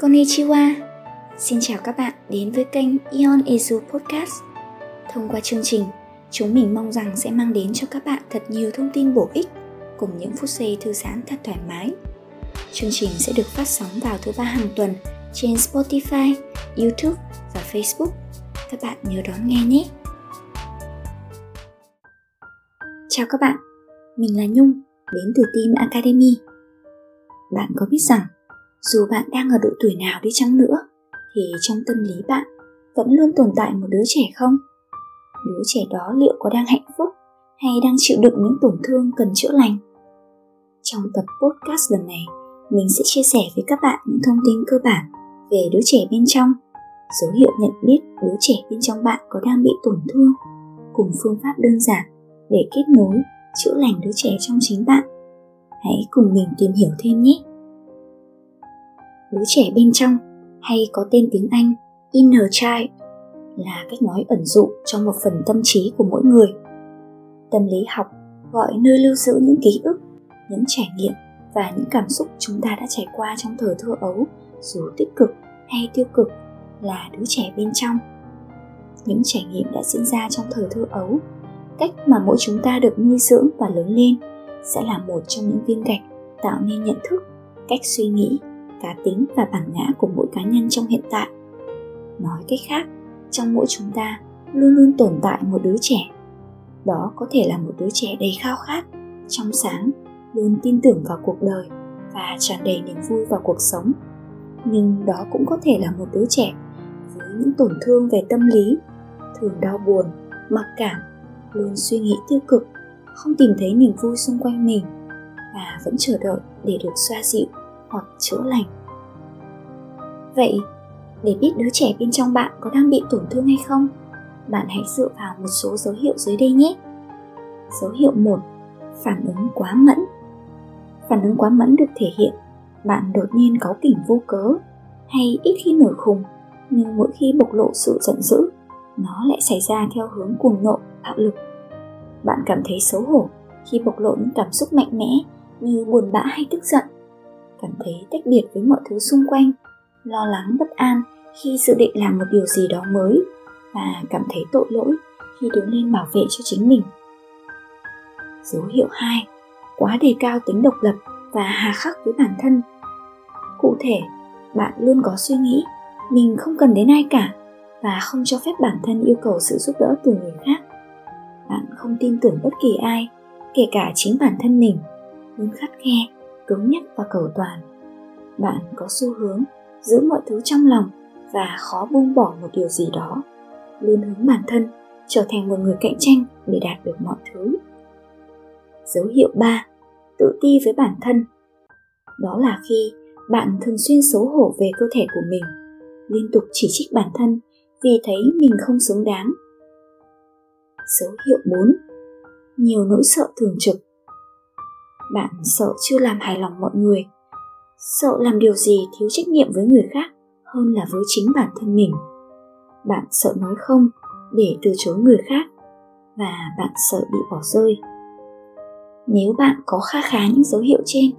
Konnichiwa, xin chào các bạn đến với kênh AEON Edu Podcast. Thông qua chương trình, chúng mình mong rằng sẽ mang đến cho các bạn thật nhiều thông tin bổ ích cùng những phút giây thư giãn thật thoải mái. Chương trình sẽ được phát sóng vào thứ ba hàng tuần trên Spotify, YouTube và Facebook. Các bạn nhớ đón nghe nhé. Chào các bạn, mình là Nhung, đến từ Team Academy. Bạn có biết rằng dù bạn đang ở độ tuổi nào đi chăng nữa thì trong tâm lý bạn vẫn luôn tồn tại một đứa trẻ không? Đứa trẻ đó liệu có đang hạnh phúc hay đang chịu đựng những tổn thương cần chữa lành? Trong tập podcast lần này, mình sẽ chia sẻ với các bạn những thông tin cơ bản về đứa trẻ bên trong, dấu hiệu nhận biết đứa trẻ bên trong bạn có đang bị tổn thương, cùng phương pháp đơn giản để kết nối, chữa lành đứa trẻ trong chính bạn. Hãy cùng mình tìm hiểu thêm nhé! Đứa trẻ bên trong, hay có tên tiếng Anh Inner Child, là cách nói ẩn dụ cho một phần tâm trí của mỗi người. Tâm lý học gọi nơi lưu giữ những ký ức, những trải nghiệm và những cảm xúc chúng ta đã trải qua trong thời thơ ấu, dù tích cực hay tiêu cực, là đứa trẻ bên trong. Những trải nghiệm đã diễn ra trong thời thơ ấu, cách mà mỗi chúng ta được nuôi dưỡng và lớn lên, sẽ là một trong những viên gạch tạo nên nhận thức, cách suy nghĩ, cá tính và bản ngã của mỗi cá nhân trong hiện tại. Nói cách khác, trong mỗi chúng ta luôn luôn tồn tại một đứa trẻ. Đó có thể là một đứa trẻ đầy khao khát, trong sáng, luôn tin tưởng vào cuộc đời và tràn đầy niềm vui vào cuộc sống. Nhưng đó cũng có thể là một đứa trẻ với những tổn thương về tâm lý, thường đau buồn, mặc cảm, luôn suy nghĩ tiêu cực, không tìm thấy niềm vui xung quanh mình và vẫn chờ đợi để được xoa dịu hoặc chữa lành. Vậy, để biết đứa trẻ bên trong bạn có đang bị tổn thương hay không, bạn hãy dựa vào một số dấu hiệu dưới đây nhé. Dấu hiệu 1. Phản ứng quá mẫn. Phản ứng quá mẫn được thể hiện bạn đột nhiên cáu kỉnh vô cớ, hay ít khi nổi khùng, nhưng mỗi khi bộc lộ sự giận dữ, nó lại xảy ra theo hướng cuồng nộ, bạo lực. Bạn cảm thấy xấu hổ khi bộc lộ những cảm xúc mạnh mẽ như buồn bã hay tức giận, cảm thấy tách biệt với mọi thứ xung quanh, lo lắng bất an khi dự định làm một điều gì đó mới và cảm thấy tội lỗi khi đứng lên bảo vệ cho chính mình. Dấu hiệu 2. Quá đề cao tính độc lập và hà khắc với bản thân. Cụ thể, bạn luôn có suy nghĩ mình không cần đến ai cả và không cho phép bản thân yêu cầu sự giúp đỡ từ người khác. Bạn không tin tưởng bất kỳ ai, kể cả chính bản thân mình, luôn khắt khe, cứng nhắc và cầu toàn. Bạn có xu hướng giữ mọi thứ trong lòng và khó buông bỏ một điều gì đó, luôn hướng bản thân trở thành một người cạnh tranh để đạt được mọi thứ. Dấu hiệu 3. Tự ti với bản thân. Đó là khi bạn thường xuyên xấu hổ về cơ thể của mình, liên tục chỉ trích bản thân vì thấy mình không xứng đáng. Dấu hiệu 4. Nhiều nỗi sợ thường trực. Bạn sợ chưa làm hài lòng mọi người, sợ làm điều gì thiếu trách nhiệm với người khác hơn là với chính bản thân mình. Bạn sợ nói không để từ chối người khác và bạn sợ bị bỏ rơi. Nếu bạn có kha khá những dấu hiệu trên,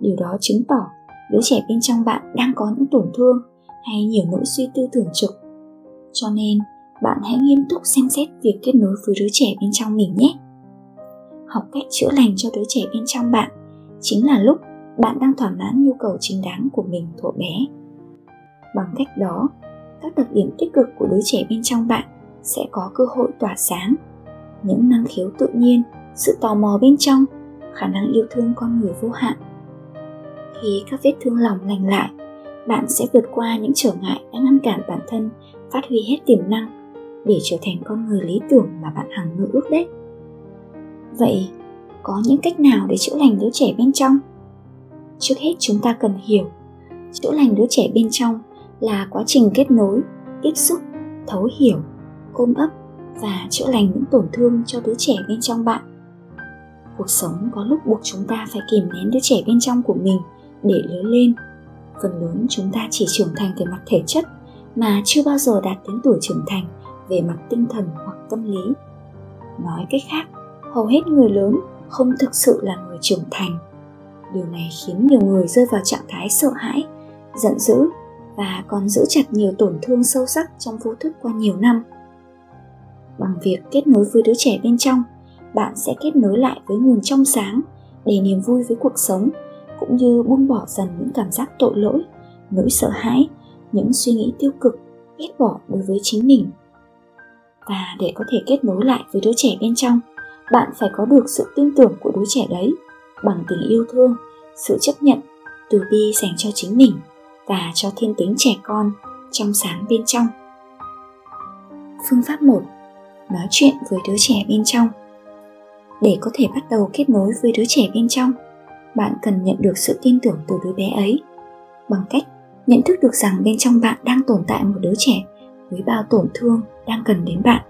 điều đó chứng tỏ đứa trẻ bên trong bạn đang có những tổn thương hay nhiều nỗi suy tư thường trực. Cho nên, bạn hãy nghiêm túc xem xét việc kết nối với đứa trẻ bên trong mình nhé. Học cách chữa lành cho đứa trẻ bên trong bạn chính là lúc bạn đang thỏa mãn nhu cầu chính đáng của mình thuở bé. Bằng cách đó, các đặc điểm tích cực của đứa trẻ bên trong bạn sẽ có cơ hội tỏa sáng. Những năng khiếu tự nhiên, sự tò mò bên trong, khả năng yêu thương con người vô hạn. Khi các vết thương lòng lành lại, bạn sẽ vượt qua những trở ngại đã ngăn cản bản thân phát huy hết tiềm năng để trở thành con người lý tưởng mà bạn hằng mơ ước đấy. Vậy, có những cách nào để chữa lành đứa trẻ bên trong? Trước hết chúng ta cần hiểu, chữa lành đứa trẻ bên trong là quá trình kết nối, tiếp xúc, thấu hiểu, ôm ấp và chữa lành những tổn thương cho đứa trẻ bên trong bạn. Cuộc sống có lúc buộc chúng ta phải kìm nén đứa trẻ bên trong của mình để lớn lên. Phần lớn chúng ta chỉ trưởng thành về mặt thể chất mà chưa bao giờ đạt đến tuổi trưởng thành về mặt tinh thần hoặc tâm lý. Nói cách khác, hầu hết người lớn không thực sự là người trưởng thành. Điều này khiến nhiều người rơi vào trạng thái sợ hãi, giận dữ và còn giữ chặt nhiều tổn thương sâu sắc trong vô thức qua nhiều năm. Bằng việc kết nối với đứa trẻ bên trong, bạn sẽ kết nối lại với nguồn trong sáng để niềm vui với cuộc sống, cũng như buông bỏ dần những cảm giác tội lỗi, nỗi sợ hãi, những suy nghĩ tiêu cực, ghét bỏ đối với chính mình. Và để có thể kết nối lại với đứa trẻ bên trong, bạn phải có được sự tin tưởng của đứa trẻ đấy bằng tình yêu thương, sự chấp nhận, từ bi dành cho chính mình và cho thiên tính trẻ con trong sáng bên trong. Phương pháp 1. Nói chuyện với đứa trẻ bên trong. Để có thể bắt đầu kết nối với đứa trẻ bên trong, bạn cần nhận được sự tin tưởng từ đứa bé ấy bằng cách nhận thức được rằng bên trong bạn đang tồn tại một đứa trẻ với bao tổn thương đang cần đến bạn,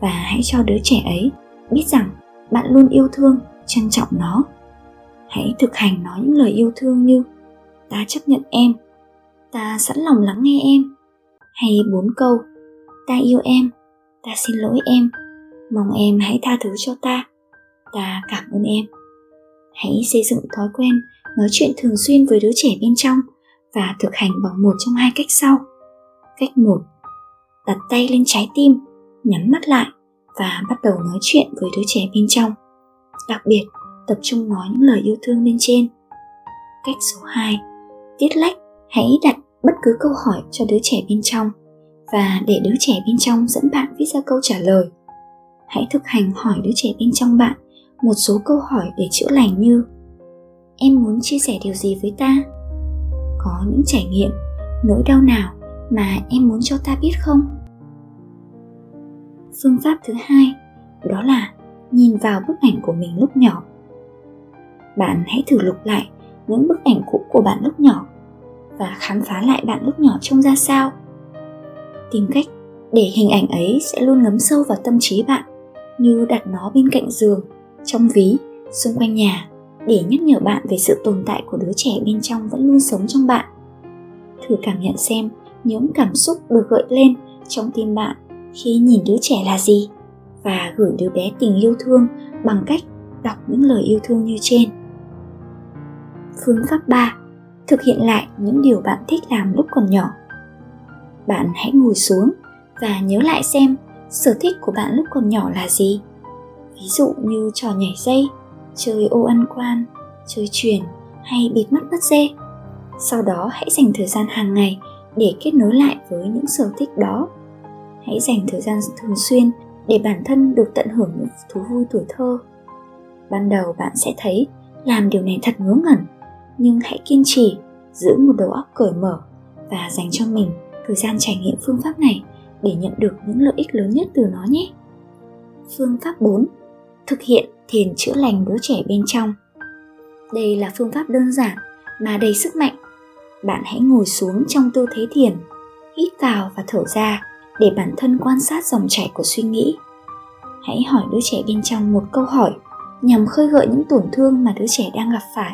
và hãy cho đứa trẻ ấy biết rằng bạn luôn yêu thương, trân trọng nó. Hãy thực hành nói những lời yêu thương như: ta chấp nhận em, ta sẵn lòng lắng nghe em, hay 4 câu: ta yêu em, ta xin lỗi em, mong em hãy tha thứ cho ta, ta cảm ơn em. Hãy xây dựng thói quen nói chuyện thường xuyên với đứa trẻ bên trong và thực hành bằng một trong hai cách sau. Cách 1. Đặt tay lên trái tim, nhắm mắt lại và bắt đầu nói chuyện với đứa trẻ bên trong. Đặc biệt, tập trung nói những lời yêu thương bên trên. Cách số 2. Tiết lách, hãy đặt bất cứ câu hỏi cho đứa trẻ bên trong và để đứa trẻ bên trong dẫn bạn viết ra câu trả lời. Hãy thực hành hỏi đứa trẻ bên trong bạn một số câu hỏi để chữa lành như: em muốn chia sẻ điều gì với ta? Có những trải nghiệm, nỗi đau nào mà em muốn cho ta biết không? Phương pháp thứ 2, đó là nhìn vào bức ảnh của mình lúc nhỏ. Bạn hãy thử lục lại những bức ảnh cũ của bạn lúc nhỏ và khám phá lại bạn lúc nhỏ trông ra sao. Tìm cách để hình ảnh ấy sẽ luôn ngấm sâu vào tâm trí bạn, như đặt nó bên cạnh giường, trong ví, xung quanh nhà, để nhắc nhở bạn về sự tồn tại của đứa trẻ bên trong vẫn luôn sống trong bạn. Thử cảm nhận xem những cảm xúc được gợi lên trong tim bạn khi nhìn đứa trẻ là gì, và gửi đứa bé tình yêu thương bằng cách đọc những lời yêu thương như trên. Phương pháp 3. Thực hiện lại những điều bạn thích làm lúc còn nhỏ. Bạn hãy ngồi xuống và nhớ lại xem sở thích của bạn lúc còn nhỏ là gì. Ví dụ như trò nhảy dây, chơi ô ăn quan, chơi chuyền hay bịt mắt bắt dê. Sau đó hãy dành thời gian hàng ngày để kết nối lại với những sở thích đó. Hãy dành thời gian thường xuyên để bản thân được tận hưởng những thú vui tuổi thơ. Ban đầu bạn sẽ thấy làm điều này thật ngớ ngẩn, nhưng hãy kiên trì, giữ một đầu óc cởi mở và dành cho mình thời gian trải nghiệm phương pháp này để nhận được những lợi ích lớn nhất từ nó nhé. Phương pháp 4. Thực hiện thiền chữa lành đứa trẻ bên trong. Đây là phương pháp đơn giản mà đầy sức mạnh. Bạn hãy ngồi xuống trong tư thế thiền, hít vào và thở ra để bản thân quan sát dòng chảy của suy nghĩ. Hãy hỏi đứa trẻ bên trong một câu hỏi nhằm khơi gợi những tổn thương mà đứa trẻ đang gặp phải.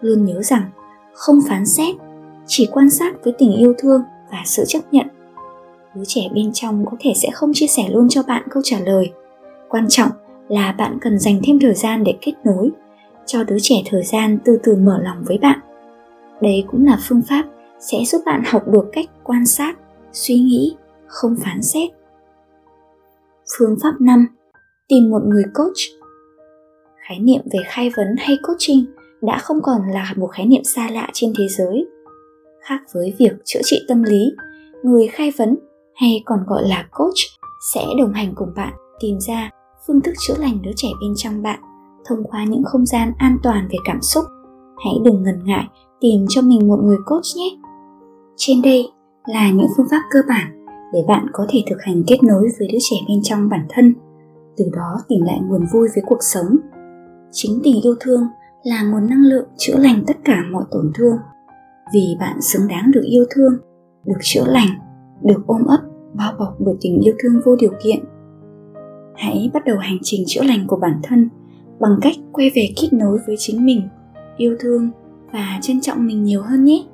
Luôn nhớ rằng không phán xét, chỉ quan sát với tình yêu thương và sự chấp nhận. Đứa trẻ bên trong có thể sẽ không chia sẻ luôn cho bạn câu trả lời. Quan trọng là bạn cần dành thêm thời gian để kết nối, cho đứa trẻ thời gian từ từ mở lòng với bạn. Đây cũng là phương pháp sẽ giúp bạn học được cách quan sát, suy nghĩ, không phán xét. Phương pháp 5. Tìm một người coach. Khái niệm về khai vấn hay coaching đã không còn là một khái niệm xa lạ trên thế giới. Khác với việc chữa trị tâm lý, người khai vấn hay còn gọi là coach sẽ đồng hành cùng bạn tìm ra phương thức chữa lành đứa trẻ bên trong bạn thông qua những không gian an toàn về cảm xúc. Hãy đừng ngần ngại tìm cho mình một người coach nhé. Trên đây là những phương pháp cơ bản để bạn có thể thực hành kết nối với đứa trẻ bên trong bản thân, từ đó tìm lại nguồn vui với cuộc sống. Chính tình yêu thương là nguồn năng lượng chữa lành tất cả mọi tổn thương, vì bạn xứng đáng được yêu thương, được chữa lành, được ôm ấp, bao bọc bởi tình yêu thương vô điều kiện. Hãy bắt đầu hành trình chữa lành của bản thân bằng cách quay về kết nối với chính mình, yêu thương và trân trọng mình nhiều hơn nhé.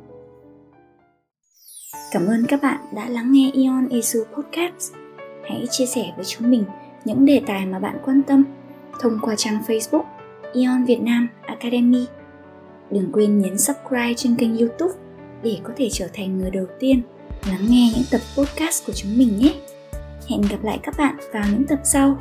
Cảm ơn các bạn đã lắng nghe AEON Edu Podcast. Hãy chia sẻ với chúng mình những đề tài mà bạn quan tâm thông qua trang Facebook AEON Vietnam Academy Đừng quên nhấn subscribe trên kênh YouTube để có thể trở thành người đầu tiên lắng nghe những tập podcast của chúng mình nhé. Hẹn gặp lại các bạn vào những tập sau.